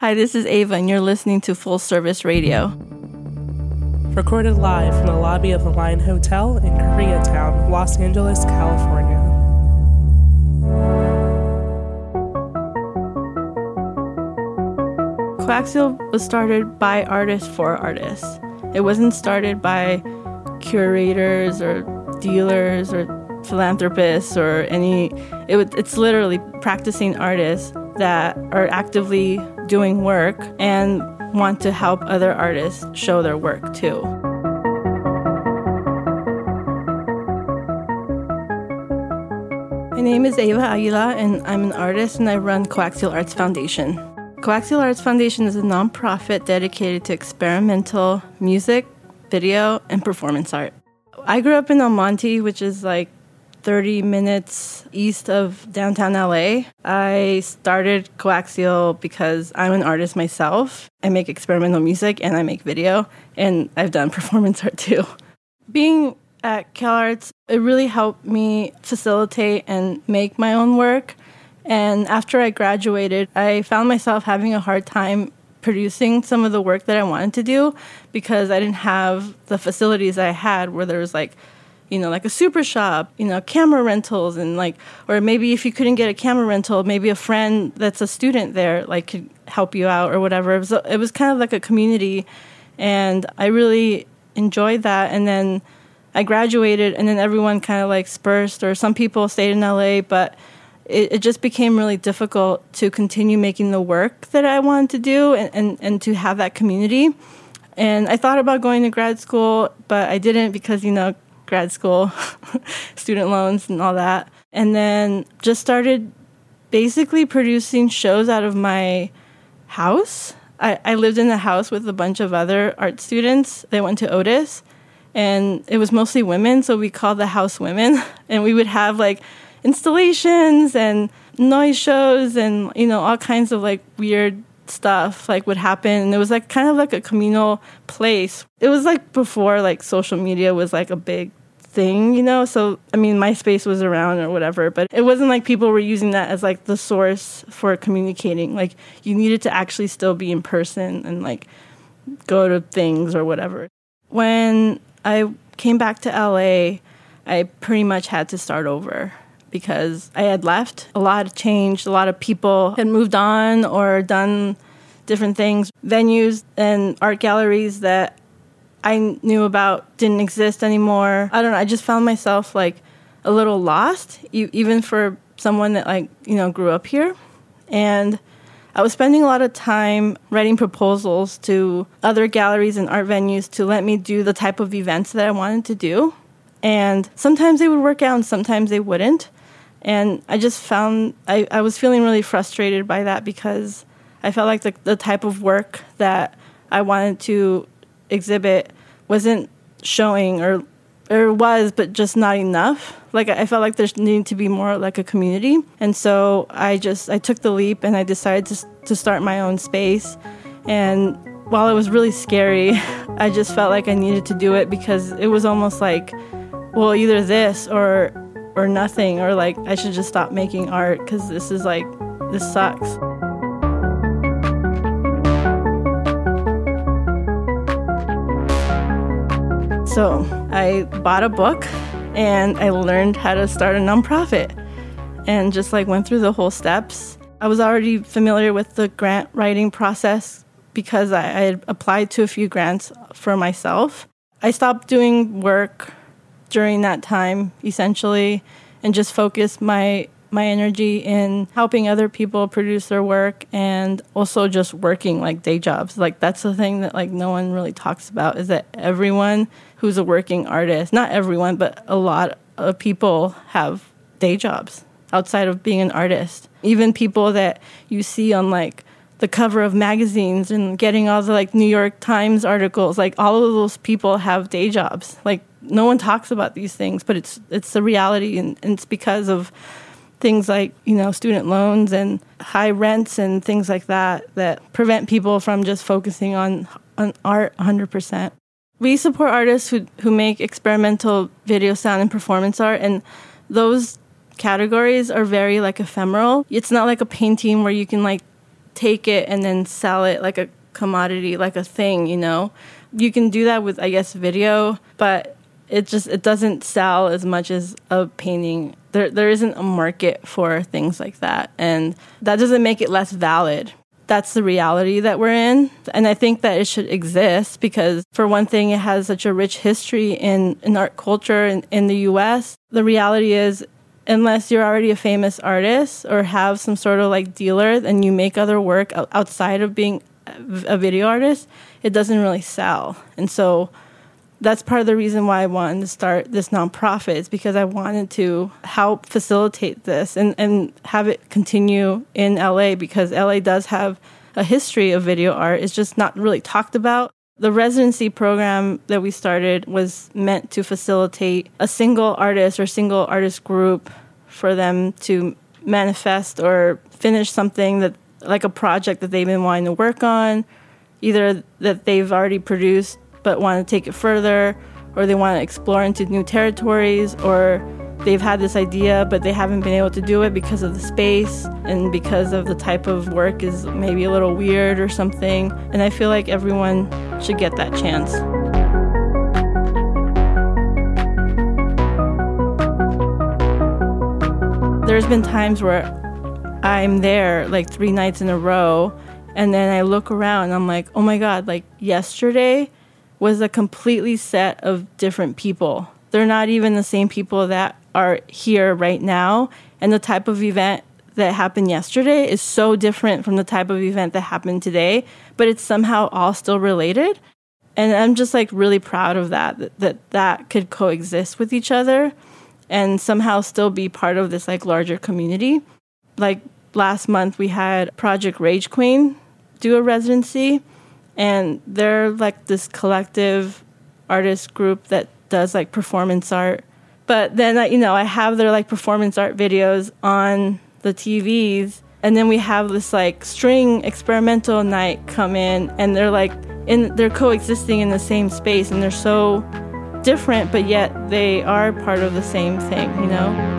Hi, this is Eva, and you're listening to Full Service Radio. Recorded live from the lobby of the Lion Hotel in Koreatown, Los Angeles, California. Coaxial was started by artists for artists. It wasn't started by curators or dealers or philanthropists or any... It's literally practicing artists that are actively doing work and want to help other artists show their work too. My name is Eva Aguila, and I'm an artist and I run Coaxial Arts Foundation. Coaxial Arts Foundation is a nonprofit dedicated to experimental music, video, and performance art. I grew up in El Monte, which is like 30 minutes east of downtown LA. I started Coaxial because I'm an artist myself. I make experimental music and I make video, and I've done performance art too. Being at CalArts, it really helped me facilitate and make my own work. And after I graduated, I found myself having a hard time producing some of the work that I wanted to do because I didn't have the facilities I had, where there was like a super shop, camera rentals, and or maybe if you couldn't get a camera rental, maybe a friend that's a student there, could help you out or whatever. It was kind of like a community, and I really enjoyed that. And then I graduated, and then everyone kind of dispersed, or some people stayed in LA, but it just became really difficult to continue making the work that I wanted to do and to have that community. And I thought about going to grad school, but I didn't because, grad school, student loans and all that. And then just started basically producing shows out of my house. I lived in a house with a bunch of other art students. They went to Otis, and it was mostly women, so we called the house women. And we would have installations and noise shows and all kinds of weird stuff would happen, and it was kind of a communal place. It was before social media was a big thing, so I mean MySpace was around or whatever, but it wasn't people were using that as the source for communicating. You needed to actually still be in person and go to things or whatever. When I came back to LA, I pretty much had to start over because I had left. A lot had changed. A lot of people had moved on or done different things. Venues and art galleries that I knew about didn't exist anymore. I don't know. I just found myself a little lost, even for someone that grew up here. And I was spending a lot of time writing proposals to other galleries and art venues to let me do the type of events that I wanted to do. And sometimes they would work out and sometimes they wouldn't. And I just found I was feeling really frustrated by that because I felt like the type of work that I wanted to exhibit wasn't showing or was, but just not enough. I felt like there needed to be more a community. And so I took the leap and I decided to start my own space. And while it was really scary, I just felt like I needed to do it because it was almost well, either this or nothing, or I should just stop making art because this is this sucks. So I bought a book and I learned how to start a nonprofit and just went through the whole steps. I was already familiar with the grant writing process because I had applied to a few grants for myself. I stopped doing work during that time, essentially, and just focused my energy in helping other people produce their work and also just working day jobs. That's the thing that no one really talks about, is that everyone who's a working artist, not everyone, but a lot of people have day jobs outside of being an artist. Even people that you see on the cover of magazines and getting all the New York Times articles, all of those people have day jobs. No one talks about these things, but it's the reality, and it's because of things student loans and high rents and things like that that prevent people from just focusing on art 100%. We support artists who make experimental video, sound, and performance art, and those categories are very ephemeral. It's not like a painting where you can take it and then sell it like a commodity, like a thing, you know. You can do that with, I guess, video, but it doesn't sell as much as a painting. There isn't a market for things like that, and that doesn't make it less valid. That's the reality that we're in, and I think that it should exist because, for one thing, it has such a rich history in art culture in the U.S. The reality is, unless you're already a famous artist or have some sort of like dealer and you make other work outside of being a video artist, it doesn't really sell. And so that's part of the reason why I wanted to start this nonprofit, is because I wanted to help facilitate this and have it continue in LA, because LA does have a history of video art. It's just not really talked about. The residency program that we started was meant to facilitate a single artist or single artist group for them to manifest or finish something that, like a project that they've been wanting to work on, either that they've already produced but want to take it further, or they want to explore into new territories, or they've had this idea but they haven't been able to do it because of the space and because of the type of work is maybe a little weird or something. And I feel like everyone should get that chance. There's been times where I'm there like 3 nights in a row, and then I look around and I'm like, oh my God, like yesterday was a completely set of different people. They're not even the same people that are here right now. And the type of event that happened yesterday is so different from the type of event that happened today, but it's somehow all still related. And I'm just like really proud of that could coexist with each other and somehow still be part of this like larger community. Like last month we had Project Rage Queen do a residency, and they're like this collective artist group that does like performance art. But then, you know, I have their like performance art videos on the TVs. And then we have this like string experimental night come in, and they're like they're coexisting in the same space, and they're so different, but yet they are part of the same thing, you know?